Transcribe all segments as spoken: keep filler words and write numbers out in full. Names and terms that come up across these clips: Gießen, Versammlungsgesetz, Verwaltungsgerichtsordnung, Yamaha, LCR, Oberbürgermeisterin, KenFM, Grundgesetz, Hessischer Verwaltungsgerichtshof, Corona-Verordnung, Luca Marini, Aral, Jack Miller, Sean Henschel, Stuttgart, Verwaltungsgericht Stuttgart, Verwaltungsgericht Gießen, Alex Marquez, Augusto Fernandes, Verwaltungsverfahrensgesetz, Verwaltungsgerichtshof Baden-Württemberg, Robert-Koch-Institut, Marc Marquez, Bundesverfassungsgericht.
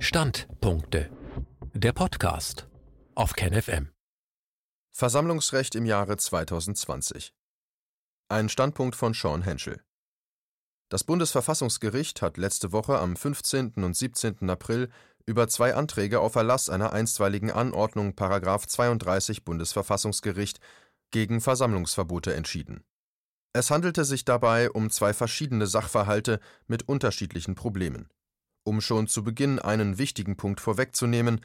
Standpunkte. Der Podcast auf KenFM. Versammlungsrecht im Jahre zwanzig zwanzig. Ein Standpunkt von Sean Henschel. Das Bundesverfassungsgericht hat letzte Woche am fünfzehnten und siebzehnten April über zwei Anträge auf Erlass einer einstweiligen Anordnung Paragraph zweiunddreißig Bundesverfassungsgericht gegen Versammlungsverbote entschieden. Es handelte sich dabei um zwei verschiedene Sachverhalte mit unterschiedlichen Problemen. Um schon zu Beginn einen wichtigen Punkt vorwegzunehmen: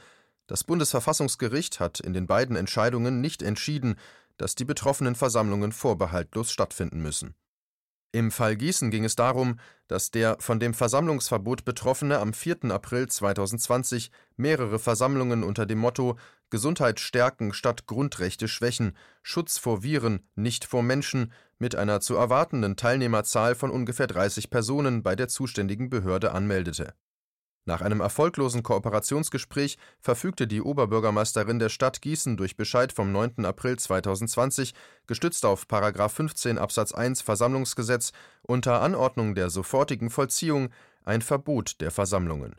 Das Bundesverfassungsgericht hat in den beiden Entscheidungen nicht entschieden, dass die betroffenen Versammlungen vorbehaltlos stattfinden müssen. Im Fall Gießen ging es darum, dass der von dem Versammlungsverbot Betroffene am vierten April zweitausendzwanzig mehrere Versammlungen unter dem Motto „Gesundheit stärken statt Grundrechte schwächen, Schutz vor Viren, nicht vor Menschen“ mit einer zu erwartenden Teilnehmerzahl von ungefähr dreißig Personen bei der zuständigen Behörde anmeldete. Nach einem erfolglosen Kooperationsgespräch verfügte die Oberbürgermeisterin der Stadt Gießen durch Bescheid vom neunten April zweitausendzwanzig, gestützt auf Paragraph fünfzehn Absatz eins Versammlungsgesetz, unter Anordnung der sofortigen Vollziehung ein Verbot der Versammlungen.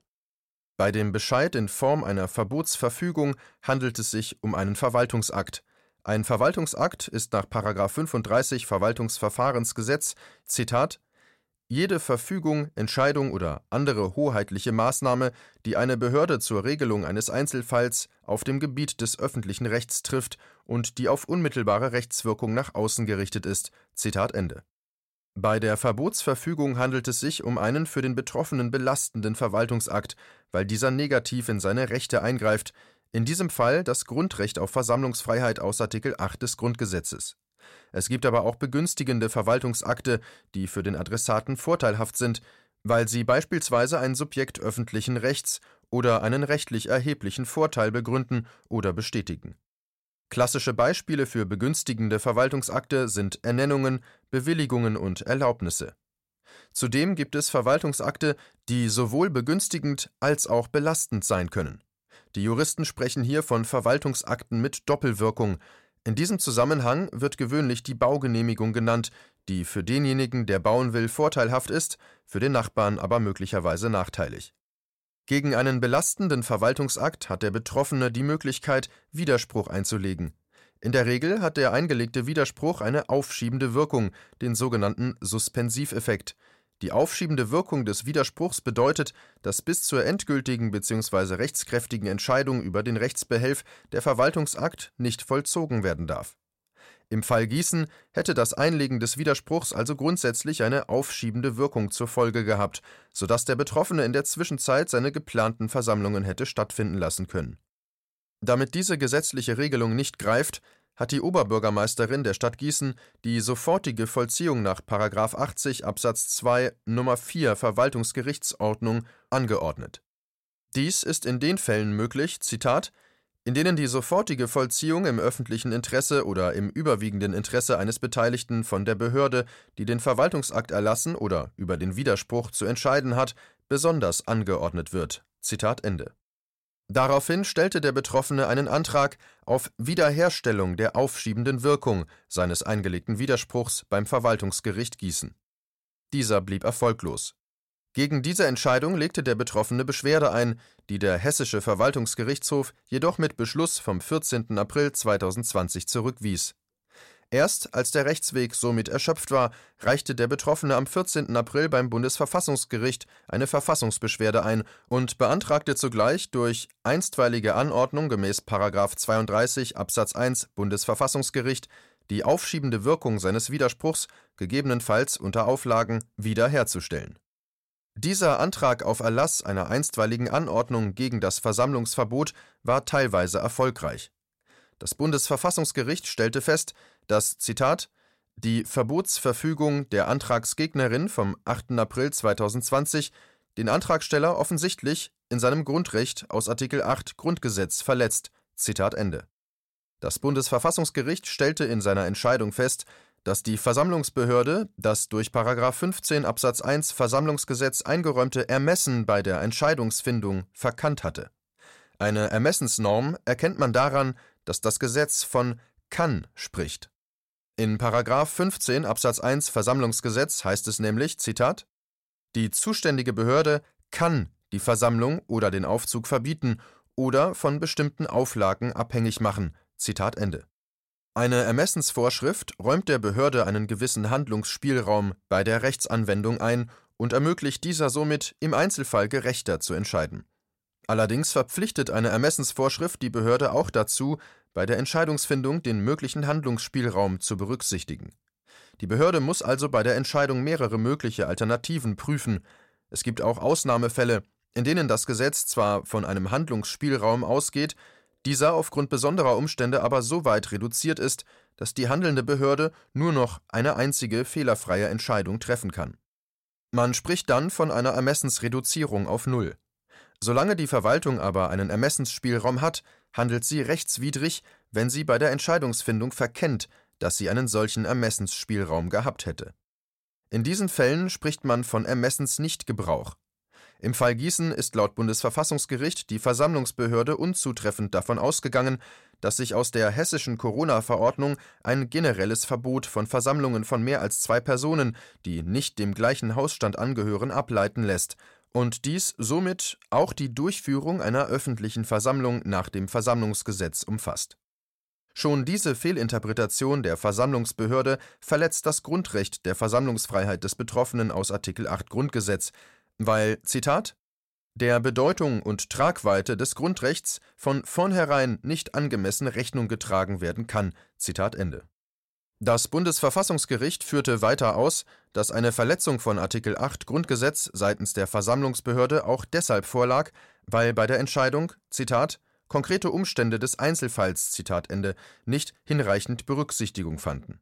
Bei dem Bescheid in Form einer Verbotsverfügung handelt es sich um einen Verwaltungsakt. Ein Verwaltungsakt ist nach Paragraph fünfunddreißig Verwaltungsverfahrensgesetz, Zitat, „jede Verfügung, Entscheidung oder andere hoheitliche Maßnahme, die eine Behörde zur Regelung eines Einzelfalls auf dem Gebiet des öffentlichen Rechts trifft und die auf unmittelbare Rechtswirkung nach außen gerichtet ist“, Zitat Ende. Bei der Verbotsverfügung handelt es sich um einen für den Betroffenen belastenden Verwaltungsakt, weil dieser negativ in seine Rechte eingreift, in diesem Fall das Grundrecht auf Versammlungsfreiheit aus Artikel acht des Grundgesetzes. Es gibt aber auch begünstigende Verwaltungsakte, die für den Adressaten vorteilhaft sind, weil sie beispielsweise ein Subjekt öffentlichen Rechts oder einen rechtlich erheblichen Vorteil begründen oder bestätigen. Klassische Beispiele für begünstigende Verwaltungsakte sind Ernennungen, Bewilligungen und Erlaubnisse. Zudem gibt es Verwaltungsakte, die sowohl begünstigend als auch belastend sein können. Die Juristen sprechen hier von Verwaltungsakten mit Doppelwirkung. In diesem Zusammenhang wird gewöhnlich die Baugenehmigung genannt, die für denjenigen, der bauen will, vorteilhaft ist, für den Nachbarn aber möglicherweise nachteilig. Gegen einen belastenden Verwaltungsakt hat der Betroffene die Möglichkeit, Widerspruch einzulegen. In der Regel hat der eingelegte Widerspruch eine aufschiebende Wirkung, den sogenannten Suspensiveffekt. Die aufschiebende Wirkung des Widerspruchs bedeutet, dass bis zur endgültigen bzw. rechtskräftigen Entscheidung über den Rechtsbehelf der Verwaltungsakt nicht vollzogen werden darf. Im Fall Gießen hätte das Einlegen des Widerspruchs also grundsätzlich eine aufschiebende Wirkung zur Folge gehabt, sodass der Betroffene in der Zwischenzeit seine geplanten Versammlungen hätte stattfinden lassen können. Damit diese gesetzliche Regelung nicht greift, hat die Oberbürgermeisterin der Stadt Gießen die sofortige Vollziehung nach Paragraph achtzig Absatz zwei Nummer vier Verwaltungsgerichtsordnung angeordnet. Dies ist in den Fällen möglich, Zitat, „in denen die sofortige Vollziehung im öffentlichen Interesse oder im überwiegenden Interesse eines Beteiligten von der Behörde, die den Verwaltungsakt erlassen oder über den Widerspruch zu entscheiden hat, besonders angeordnet wird“, Zitat Ende. Daraufhin stellte der Betroffene einen Antrag auf Wiederherstellung der aufschiebenden Wirkung seines eingelegten Widerspruchs beim Verwaltungsgericht Gießen. Dieser blieb erfolglos. Gegen diese Entscheidung legte der Betroffene Beschwerde ein, die der Hessische Verwaltungsgerichtshof jedoch mit Beschluss vom vierzehnten April zweitausendzwanzig zurückwies. Erst als der Rechtsweg somit erschöpft war, reichte der Betroffene am vierzehnten April beim Bundesverfassungsgericht eine Verfassungsbeschwerde ein und beantragte zugleich durch einstweilige Anordnung gemäß Paragraph zweiunddreißig Absatz eins Bundesverfassungsgericht die aufschiebende Wirkung seines Widerspruchs, gegebenenfalls unter Auflagen, wiederherzustellen. Dieser Antrag auf Erlass einer einstweiligen Anordnung gegen das Versammlungsverbot war teilweise erfolgreich. Das Bundesverfassungsgericht stellte fest, dass, Zitat, „die Verbotsverfügung der Antragsgegnerin vom achten April zweitausendzwanzig den Antragsteller offensichtlich in seinem Grundrecht aus Artikel acht Grundgesetz verletzt“, Zitat Ende. Das Bundesverfassungsgericht stellte in seiner Entscheidung fest, dass die Versammlungsbehörde das durch Paragraph fünfzehn Absatz eins Versammlungsgesetz eingeräumte Ermessen bei der Entscheidungsfindung verkannt hatte. Eine Ermessensnorm erkennt man daran, dass das Gesetz von kann spricht. In Paragraph fünfzehn Absatz eins Versammlungsgesetz heißt es nämlich, Zitat, „die zuständige Behörde kann die Versammlung oder den Aufzug verbieten oder von bestimmten Auflagen abhängig machen. Zitat Ende. Eine Ermessensvorschrift räumt der Behörde einen gewissen Handlungsspielraum bei der Rechtsanwendung ein und ermöglicht dieser somit, im Einzelfall gerechter zu entscheiden. Allerdings verpflichtet eine Ermessensvorschrift die Behörde auch dazu, bei der Entscheidungsfindung den möglichen Handlungsspielraum zu berücksichtigen. Die Behörde muss also bei der Entscheidung mehrere mögliche Alternativen prüfen. Es gibt auch Ausnahmefälle, in denen das Gesetz zwar von einem Handlungsspielraum ausgeht, dieser aufgrund besonderer Umstände aber so weit reduziert ist, dass die handelnde Behörde nur noch eine einzige fehlerfreie Entscheidung treffen kann. Man spricht dann von einer Ermessensreduzierung auf Null. Solange die Verwaltung aber einen Ermessensspielraum hat, handelt sie rechtswidrig, wenn sie bei der Entscheidungsfindung verkennt, dass sie einen solchen Ermessensspielraum gehabt hätte. In diesen Fällen spricht man von Ermessensnichtgebrauch. Im Fall Gießen ist laut Bundesverfassungsgericht die Versammlungsbehörde unzutreffend davon ausgegangen, dass sich aus der hessischen Corona-Verordnung ein generelles Verbot von Versammlungen von mehr als zwei Personen, die nicht dem gleichen Hausstand angehören, ableiten lässt und dies somit auch die Durchführung einer öffentlichen Versammlung nach dem Versammlungsgesetz umfasst. Schon diese Fehlinterpretation der Versammlungsbehörde verletzt das Grundrecht der Versammlungsfreiheit des Betroffenen aus Artikel acht Grundgesetz, weil, Zitat, der Bedeutung und Tragweite des Grundrechts von vornherein nicht angemessen Rechnung getragen werden kann. Zitat Ende. Das Bundesverfassungsgericht führte weiter aus, dass eine Verletzung von Artikel acht Grundgesetz seitens der Versammlungsbehörde auch deshalb vorlag, weil bei der Entscheidung, Zitat, konkrete Umstände des Einzelfalls, Zitat Ende, nicht hinreichend Berücksichtigung fanden.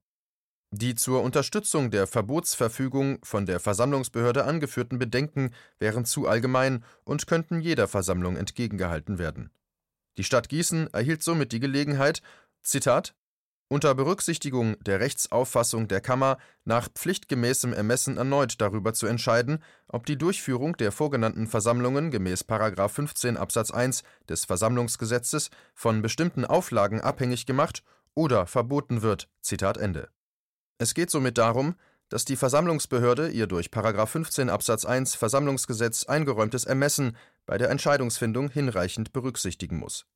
Die zur Unterstützung der Verbotsverfügung von der Versammlungsbehörde angeführten Bedenken wären zu allgemein und könnten jeder Versammlung entgegengehalten werden. Die Stadt Gießen erhielt somit die Gelegenheit, Zitat, unter Berücksichtigung der Rechtsauffassung der Kammer nach pflichtgemäßem Ermessen erneut darüber zu entscheiden, ob die Durchführung der vorgenannten Versammlungen gemäß Paragraph fünfzehn Absatz eins des Versammlungsgesetzes von bestimmten Auflagen abhängig gemacht oder verboten wird. Zitat Ende. Es geht somit darum, dass die Versammlungsbehörde ihr durch Paragraph fünfzehn Absatz eins Versammlungsgesetz eingeräumtes Ermessen bei der Entscheidungsfindung hinreichend berücksichtigen muss.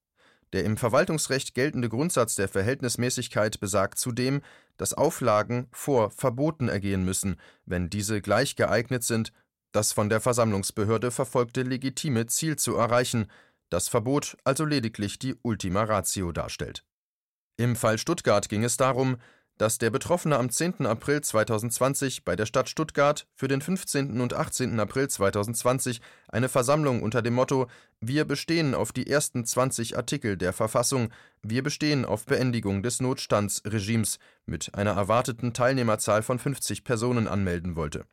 Der im Verwaltungsrecht geltende Grundsatz der Verhältnismäßigkeit besagt zudem, dass Auflagen vor Verboten ergehen müssen, wenn diese gleich geeignet sind, das von der Versammlungsbehörde verfolgte legitime Ziel zu erreichen, das Verbot also lediglich die Ultima Ratio darstellt. Im Fall Stuttgart ging es darum, dass der Betroffene am zehnten April zweitausendzwanzig bei der Stadt Stuttgart für den fünfzehnten und achtzehnten April zweitausendzwanzig eine Versammlung unter dem Motto »Wir bestehen auf die ersten zwanzig Artikel der Verfassung, wir bestehen auf Beendigung des Notstandsregimes« mit einer erwarteten Teilnehmerzahl von fünfzig Personen anmelden wollte.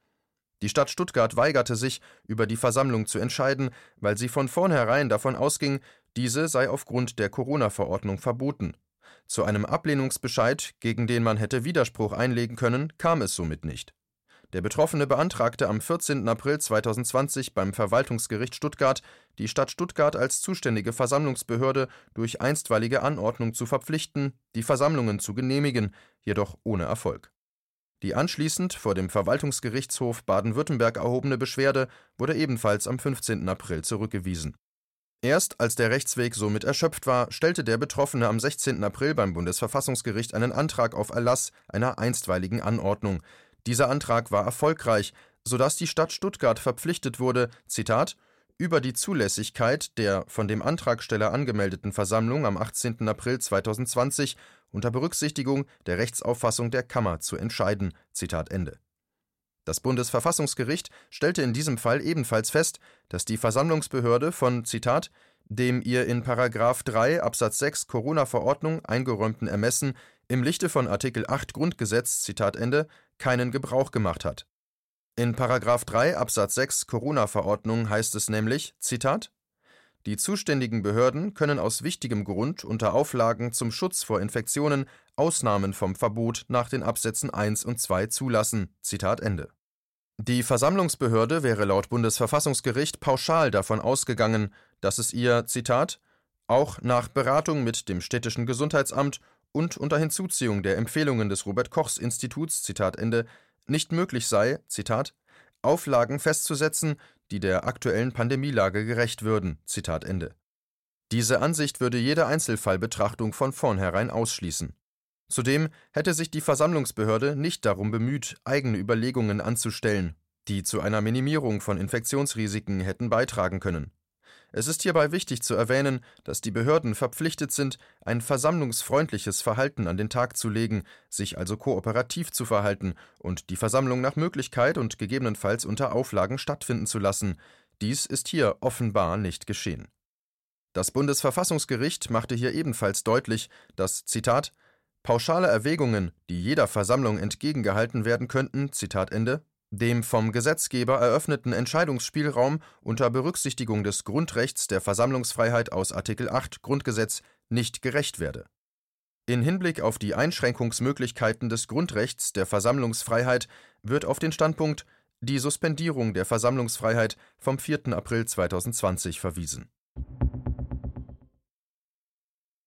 Die Stadt Stuttgart weigerte sich, über die Versammlung zu entscheiden, weil sie von vornherein davon ausging, diese sei aufgrund der Corona-Verordnung verboten. Zu einem Ablehnungsbescheid, gegen den man hätte Widerspruch einlegen können, kam es somit nicht. Der Betroffene beantragte am vierzehnten April zweitausendzwanzig beim Verwaltungsgericht Stuttgart, die Stadt Stuttgart als zuständige Versammlungsbehörde durch einstweilige Anordnung zu verpflichten, die Versammlungen zu genehmigen, jedoch ohne Erfolg. Die anschließend vor dem Verwaltungsgerichtshof Baden-Württemberg erhobene Beschwerde wurde ebenfalls am fünfzehnten April zurückgewiesen. Erst als der Rechtsweg somit erschöpft war, stellte der Betroffene am sechzehnten April beim Bundesverfassungsgericht einen Antrag auf Erlass einer einstweiligen Anordnung. Dieser Antrag war erfolgreich, sodass die Stadt Stuttgart verpflichtet wurde, Zitat, über die Zulässigkeit der von dem Antragsteller angemeldeten Versammlung am achtzehnten April zweitausendzwanzig unter Berücksichtigung der Rechtsauffassung der Kammer zu entscheiden, Zitat Ende. Das Bundesverfassungsgericht stellte in diesem Fall ebenfalls fest, dass die Versammlungsbehörde von, Zitat, dem ihr in Paragraph drei Absatz sechs Corona-Verordnung eingeräumten Ermessen im Lichte von Artikel acht Grundgesetz, Zitat Ende, keinen Gebrauch gemacht hat. In Paragraph drei Absatz sechs Corona-Verordnung heißt es nämlich, Zitat, die zuständigen Behörden können aus wichtigem Grund unter Auflagen zum Schutz vor Infektionen Ausnahmen vom Verbot nach den Absätzen eins und zwei zulassen. Zitat Ende. Die Versammlungsbehörde wäre laut Bundesverfassungsgericht pauschal davon ausgegangen, dass es ihr, Zitat, auch nach Beratung mit dem städtischen Gesundheitsamt und unter Hinzuziehung der Empfehlungen des Robert-Koch-Instituts, Zitat Ende, nicht möglich sei, Zitat, Auflagen festzusetzen, die der aktuellen Pandemielage gerecht würden. Zitat Ende. Diese Ansicht würde jede Einzelfallbetrachtung von vornherein ausschließen. Zudem hätte sich die Versammlungsbehörde nicht darum bemüht, eigene Überlegungen anzustellen, die zu einer Minimierung von Infektionsrisiken hätten beitragen können. Es ist hierbei wichtig zu erwähnen, dass die Behörden verpflichtet sind, ein versammlungsfreundliches Verhalten an den Tag zu legen, sich also kooperativ zu verhalten und die Versammlung nach Möglichkeit und gegebenenfalls unter Auflagen stattfinden zu lassen. Dies ist hier offenbar nicht geschehen. Das Bundesverfassungsgericht machte hier ebenfalls deutlich, dass, Zitat, pauschale Erwägungen, die jeder Versammlung entgegengehalten werden könnten, Zitat Ende, dem vom Gesetzgeber eröffneten Entscheidungsspielraum unter Berücksichtigung des Grundrechts der Versammlungsfreiheit aus Artikel acht Grundgesetz nicht gerecht werde. In Hinblick auf die Einschränkungsmöglichkeiten des Grundrechts der Versammlungsfreiheit wird auf den Standpunkt die Suspendierung der Versammlungsfreiheit vom vierten April zweitausendzwanzig verwiesen.